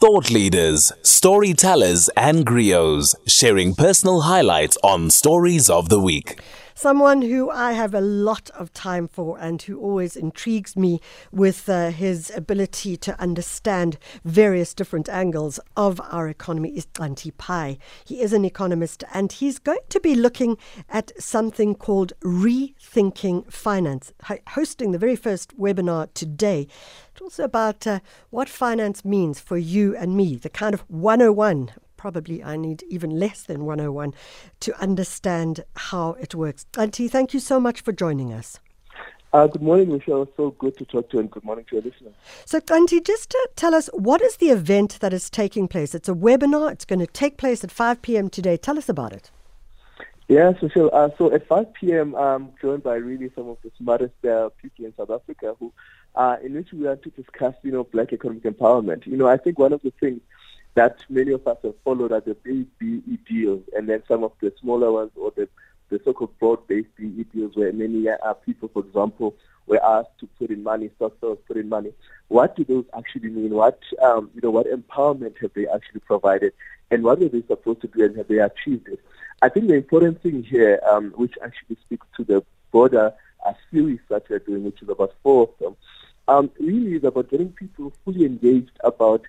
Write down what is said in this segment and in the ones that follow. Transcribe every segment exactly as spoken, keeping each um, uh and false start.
Thought leaders, storytellers and griots sharing personal highlights on Stories of the Week. Someone who I have a lot of time for and who always intrigues me with uh, his ability to understand various different angles of our economy is Xhanti Payi. He is an economist and he's going to be looking at something called Rethinking Finance, hosting the very first webinar today. It's also about uh, what finance means for you and me, the kind of one oh one. Probably I need even less than one oh one to understand how it works. Xhanti, thank you so much for joining us. Uh, good morning, Michelle. So good to talk to you and good morning to your listeners. So Xhanti, just to tell us, what is the event that is taking place? It's a webinar. It's going to take place at five p.m. today. Tell us about it. Yes, Michelle. Uh, so at five p.m., I'm joined by really some of the smartest uh, people in South Africa who, uh, in which we are to discuss, you know, black economic empowerment. You know, I think one of the things that many of us have followed are the big B E deals, and then some of the smaller ones or the, the so-called broad-based B E deals where many uh, people, for example, were asked to put in money, stock sales, put in money. What do those actually mean? What um, you know, what empowerment have they actually provided, and what were they supposed to do, and have they achieved it? I think the important thing here, um, which actually speaks to the broader uh, series that we're doing, which is about four of them, um, really is about getting people fully engaged about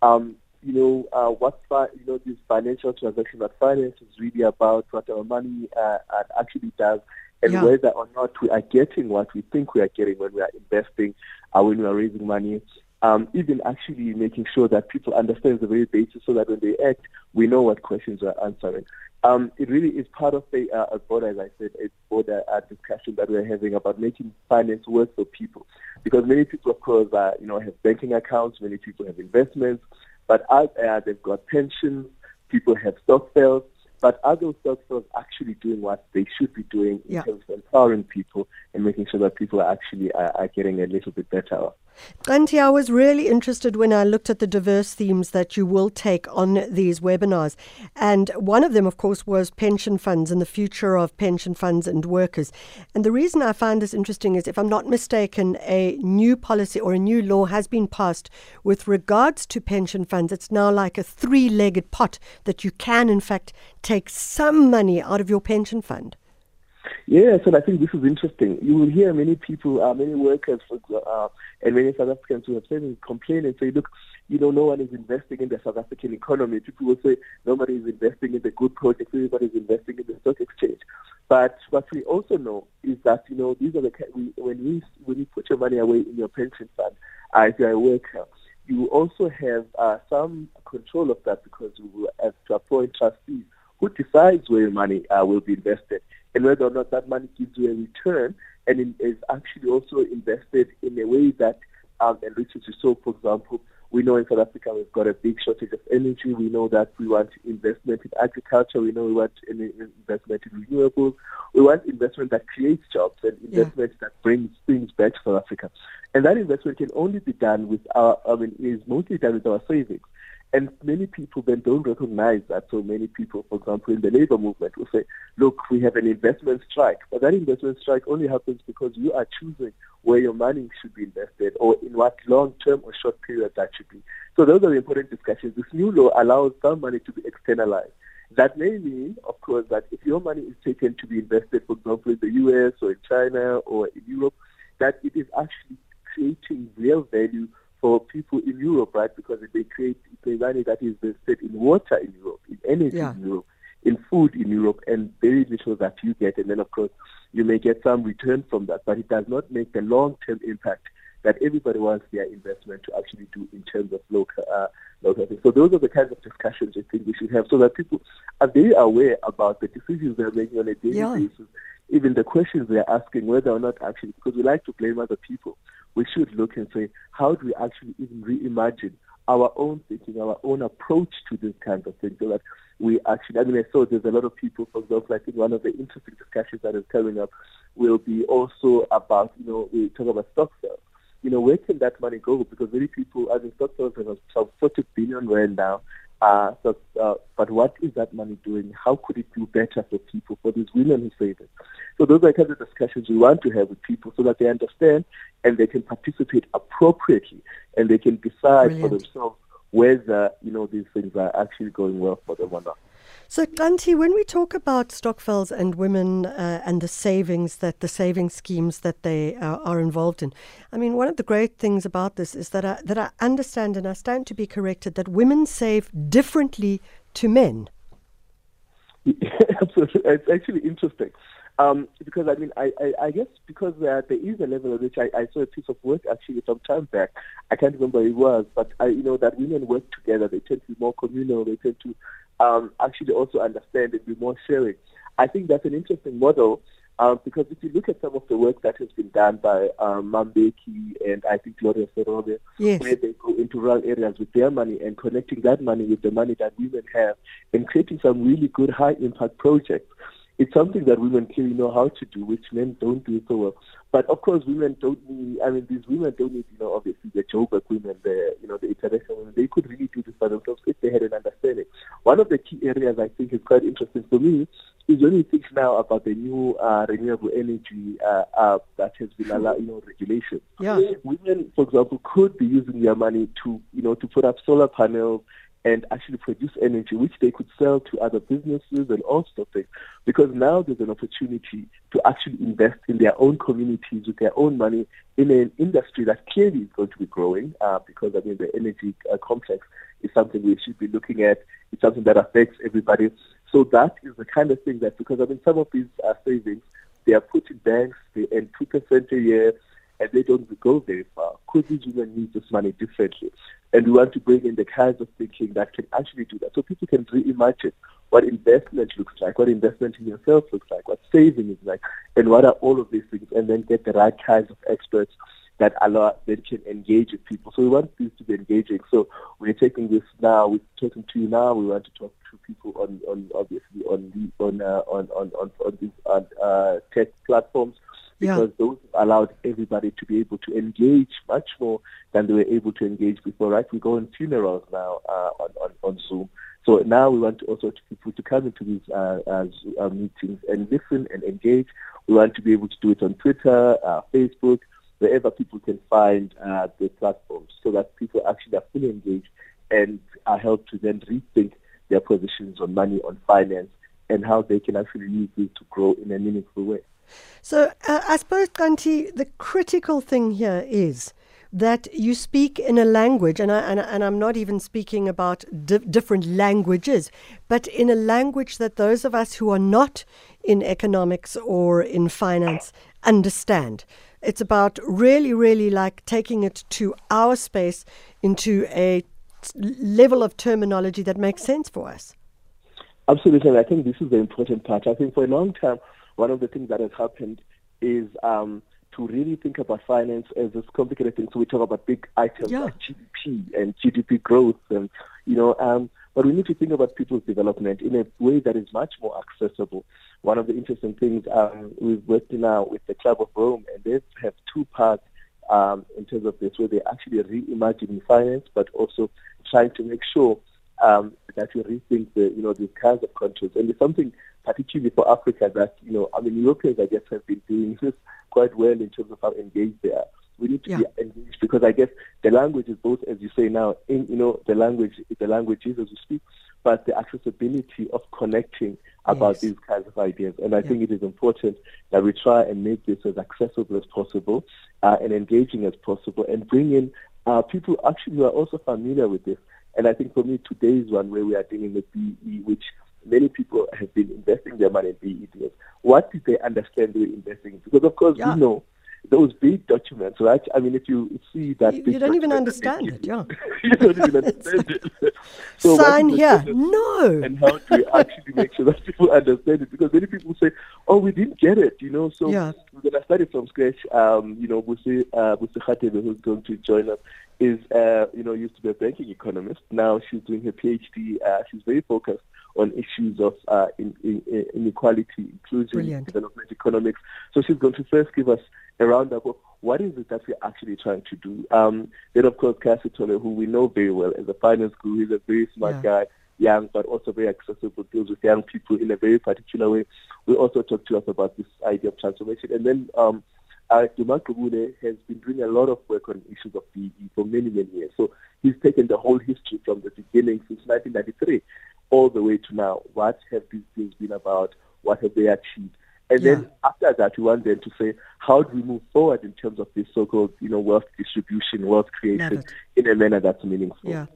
um, you know, uh, what fi- you know, this financial transaction that finance is really about, what our money uh, actually does, and yeah. whether or not we are getting what we think we are getting when we are investing, uh, when we are raising money, um, even actually making sure that people understand the very basis so that when they act, we know what questions we are answering. Um, it really is part of a, uh, a broader, as I said, a broader uh, discussion that we're having about making finance work for people. Because many people, of course, uh, you know, have banking accounts, many people have investments, but as, uh, they've got pensions, people have stock sales, but are those stock sales actually doing what they should be doing in yeah. terms of empowering people and making sure that people are actually uh, are getting a little bit better? Xhanti, I was really interested when I looked at the diverse themes that you will take on these webinars. And one of them, of course, was pension funds and the future of pension funds and workers. And the reason I find this interesting is, if I'm not mistaken, a new policy or a new law has been passed with regards to pension funds. It's now like a three-legged pot that you can, in fact, take some money out of your pension fund. Yes, and I think this is interesting. You will hear many people, uh, many workers, uh, and many South Africans who have said and complain and say, look, you know, no one is investing in the South African economy. People will say nobody is investing in the good projects, everybody is investing in the stock exchange. But what we also know is that, you know, these are the we, when we when you put your money away in your pension fund as uh, a worker, you also have uh, some control of that, because you will have to appoint trustees who decides where your money uh, will be invested, and whether or not that money gives you a return and in, is actually also invested in a way that um, enriches you. So, for example, we know in South Africa we've got a big shortage of energy. We know that we want investment in agriculture. We know we want an investment in renewables. We want investment that creates jobs and investment yeah. that brings things back to South Africa. And that investment can only be done with our, I mean, is mostly done with our savings. And many people then don't recognize that. So many people, for example, in the labor movement will say, look, we have an investment strike. But that investment strike only happens because you are choosing where your money should be invested or in what long-term or short period that should be. So those are the important discussions. This new law allows some money to be externalized. That may mean, of course, that if your money is taken to be invested, for example, in the U S or in China or in Europe, that it is actually creating real value for people in Europe, right? Because if they create the money that is invested in water in Europe, in energy yeah. in Europe, in food in Europe, and very little that you get, and then of course you may get some return from that, but it does not make the long-term impact that everybody wants their investment to actually do in terms of local, uh, local things. So those are the kinds of discussions I think we should have, so that people are very aware about the decisions they're making on a daily yeah. basis, even the questions they're asking, whether or not actually, because we like to blame other people. We should look and say, how do we actually even reimagine our own thinking, our own approach to this kind of thing, so that we actually, I mean, I saw there's a lot of people, for example, I think one of the interesting discussions that is coming up will be also about, you know, we talk about stock sales. You know, where can that money go? Because many people, I mean, stock sales have some forty billion rand now, uh, so, uh, but what is that money doing? How could it do better for people, for these women who say this? So those are the kinds of discussions we want to have with people, so that they understand and they can participate appropriately and they can decide Brilliant. For themselves whether, you know, these things are actually going well for them or not. So, Xhanti, when we talk about Stokvels and women uh, and the savings, that the saving schemes that they uh, are involved in, I mean, one of the great things about this is that I, that I understand, and I stand to be corrected, that women save differently to men. Yeah, absolutely. It's actually interesting. Um, because, I mean, I, I, I guess because uh, there is a level at which I, I saw a piece of work actually some time back. I can't remember who it was, but I, you know, that women work together. They tend to be more communal. They tend to um, actually also understand and be more sharing. I think that's an interesting model uh, because if you look at some of the work that has been done by um, Mambeki and I think Gloria Ferobe, yes, where they go into rural areas with their money and connecting that money with the money that women have and creating some really good high-impact projects. It's something that women clearly know how to do, which men don't do so well. But of course, women don't need, I mean, these women don't need, you know, obviously the Joburg women, the, you know, the international women. They could really do this by themselves if they had an understanding. One of the key areas I think is quite interesting for me is when we think now about the new uh, renewable energy uh, uh, that has been allowed, you know, regulation. Yeah. Women, for example, could be using their money to, you know, to put up solar panels and actually produce energy, which they could sell to other businesses and all sorts of things. Because now there's an opportunity to actually invest in their own communities with their own money in an industry that clearly is going to be growing uh, because, I mean, the energy uh, complex is something we should be looking at. It's something that affects everybody. So that is the kind of thing that, because, I mean, some of these uh, savings, they are put in banks, they earn two percent a year, and they don't go very far. Could these women use this money differently? And we want to bring in the kinds of thinking that can actually do that. So people can reimagine what investment looks like, what investment in yourself looks like, what saving is like, and what are all of these things, and then get the right kinds of experts that allow, that can engage with people. So we want these to be engaging. So we're taking this now, we're talking to you now, we want to talk to people on, on obviously, on the, on, uh, on, on, on, on these uh, tech platforms, because yeah, those allowed everybody to be able to engage much more than they were able to engage before, right? We go on funerals now uh, on, on, on Zoom. So now we want to also to people to come into these uh, uh, meetings and listen and engage. We want to be able to do it on Twitter, uh, Facebook, wherever people can find uh, the platforms, so that people actually are fully engaged and are helped to then rethink their positions on money, on finance, and how they can actually use it to grow in a meaningful way. So uh, I suppose, Xhanti, the critical thing here is that you speak in a language, and, I, and, and I'm not even speaking about di- different languages, but in a language that those of us who are not in economics or in finance understand. It's about really, really like taking it to our space into a level of terminology that makes sense for us. Absolutely. And I think this is the important part. I think for a long time, one of the things that has happened is um, to really think about finance as this complicated thing. So we talk about big items yeah. like G D P and G D P growth, and you know, um, but we need to think about people's development in a way that is much more accessible. One of the interesting things um, we've worked now with the Club of Rome, and they have two parts um, in terms of this, where they're actually reimagining finance, but also trying to make sure um, that we rethink the, you know, these kinds of countries. And it's something particularly for Africa that, you know, I mean, Europeans, I guess, have been doing this quite well in terms of how engaged they are. We need to yeah. be engaged because I guess the language is both, as you say now, in, you know, the language, the language is as we speak, but the accessibility of connecting about yes. these kinds of ideas. And I yeah. think it is important that we try and make this as accessible as possible uh, and engaging as possible, and bring in uh, people actually who are also familiar with this. And I think for me, today is one where we are dealing with B E, which many people have been investing their money in B E T Fs. What did they understand they were investing in? Because, of course, yeah. we know those big documents, right? I mean, if you see that... You, big you don't even understand it, yeah. you don't even understand it. So sign here, no! And how do we actually make sure that people understand it? Because many people say, oh, we didn't get it, you know, so yeah. we're going to start it from scratch. Um, you know, Buse uh, Khate, who's going to join us, is, uh, you know, used to be a banking economist. Now she's doing her P H D. Uh, she's very focused on issues of uh, in, in, in inequality, inclusion, Brilliant. development economics. So she's going to first give us a roundup of what is it that we're actually trying to do. Um, then, of course, Cassie Tolle, who we know very well as a finance guru, is a very smart yeah. guy, young, but also very accessible, deals with young people in a very particular way. We also talk to us about this idea of transformation. And then um, Eric Dumankoglu has been doing a lot of work on issues of B E for many, many years. So he's taken the whole history from the beginning since nineteen ninety-three all the way to now. What have these things been about? What have they achieved? And yeah. then after that, we want them to say, how do we move forward in terms of this so-called, you know, wealth distribution, wealth creation in a manner that's meaningful? Yeah.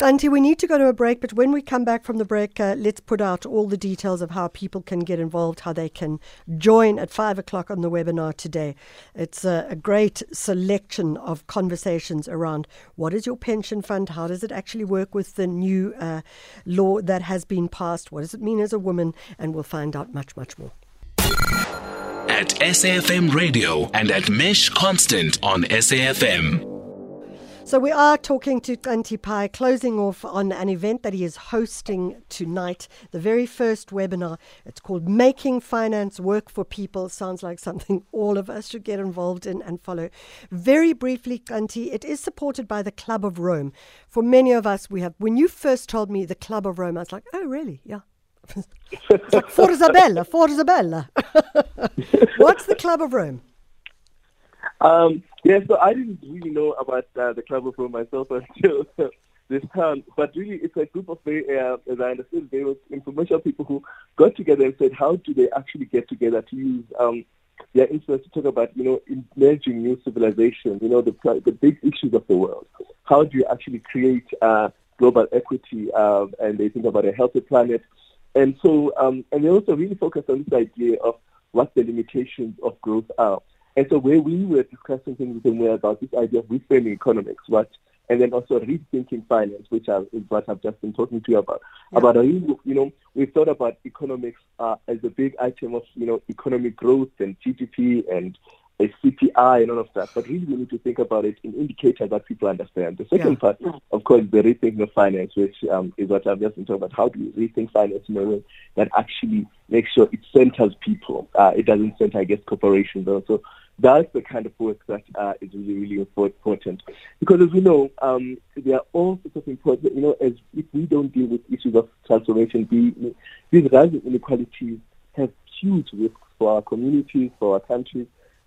Xhanti, we need to go to a break, but when we come back from the break, uh, let's put out all the details of how people can get involved, how they can join at five o'clock on the webinar today. It's a, a great selection of conversations around what is your pension fund, how does it actually work with the new uh, law that has been passed, what does it mean as a woman, and we'll find out much, much more. At S A F M Radio and at Mesh Constant on S A F M. So we are talking to Xhanti Payi, closing off on an event that he is hosting tonight, the very first webinar. It's called Making Finance Work for People. Sounds like something all of us should get involved in and follow. Very briefly, Xhanti, it is supported by the Club of Rome. For many of us, we have, when you first told me the Club of Rome, I was like, oh, really? Yeah. It's like Forza Bella, Forza Bella. What's the Club of Rome? Um, yeah, so I didn't really know about uh, the Club of Rome myself until uh, this time. But really, it's a group of, uh, as I understood, there was influential people who got together and said, how do they actually get together to use um, their influence to talk about, you know, emerging new civilizations, you know, the, the big issues of the world. How do you actually create uh, global equity? Uh, and they think about a healthy planet. And so, um, and they also really focus on this idea of what the limitations of growth are. And so where we were discussing things with them were about this idea of reframing economics, what, and then also rethinking finance, which I, is what I've just been talking to you about. Yeah. About, you know, we've thought about economics uh, as a big item of, you know, economic growth and G D P and uh, C P I and all of that. But really we need to think about it in indicators that people understand. The second yeah. part, of course, the rethinking of finance, which um, is what I've just been talking about. How do you rethink finance in a way that actually makes sure it centers people? Uh, it doesn't center, I guess, corporations. So that's the kind of work that uh, is really, really important. Because as we know, um, there are all sorts of important, you know, as if we don't deal with issues of transformation, the, these rising inequalities have huge risks for our communities, for our countries.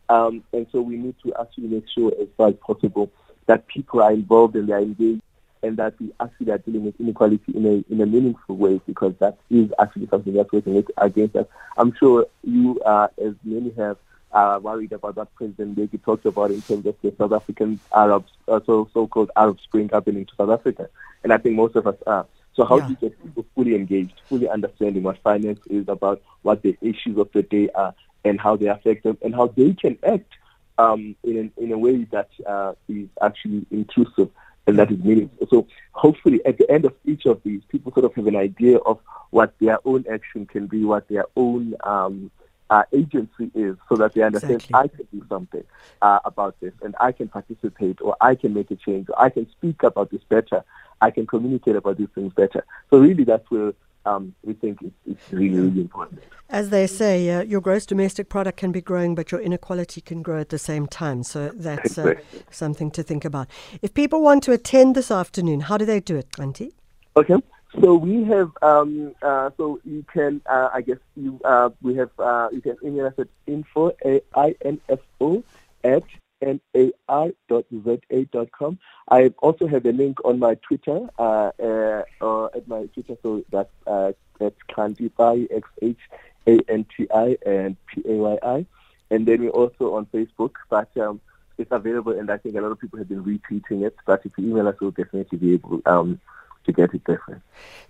Um, and so we need to actually make sure as far as possible that people are involved and they are engaged and that we actually are dealing with inequality in a in a meaningful way, because that is actually something that's working against us. I'm sure you, uh, as many have, are uh, worried about what President Mambeki talked about in terms of the South African Arabs, uh, so, so-called Arab Spring happening to South Africa. And I think most of us are. So how yeah. do you get people fully engaged, fully understanding what finance is about, what the issues of the day are, and how they affect them, and how they can act um, in in a way that uh, is actually inclusive and that is meaningful. So hopefully at the end of each of these, people sort of have an idea of what their own action can be, what their own um, uh, agency is, so that they understand exactly. I can do something uh, about this, and I can participate, or I can make a change, or I can speak about this better, I can communicate about these things better. So really that's where Um, we think it's, it's really, really important. As they say, uh, your gross domestic product can be growing, but your inequality can grow at the same time. So that's uh, exactly. something to think about. If people want to attend this afternoon, how do they do it, Xhanti? Okay, so we have, um, uh, so you can, uh, I guess, you uh, we have, uh, you can email us at info, A I N F O, at N A R dot Z A dot com. I also have a link on my Twitter, uh, uh, or at my Twitter, so that's uh, that's Xhanti Payi, X H A N T I and P A Y I. And then we're also on Facebook, but um, it's available, and I think a lot of people have been retweeting it. But if you email us, we'll definitely be able um, to get it different.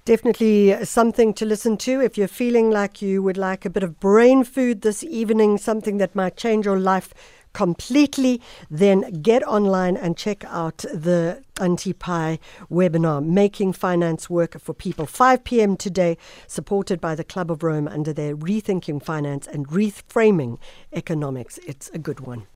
Definitely something to listen to. If you're feeling like you would like a bit of brain food this evening, something that might change your life completely, then get online and check out the Xhanti Payi webinar, Making Finance Work for People, five p.m. today, supported by the Club of Rome under their Rethinking Finance and Reframing Economics. It's a good one.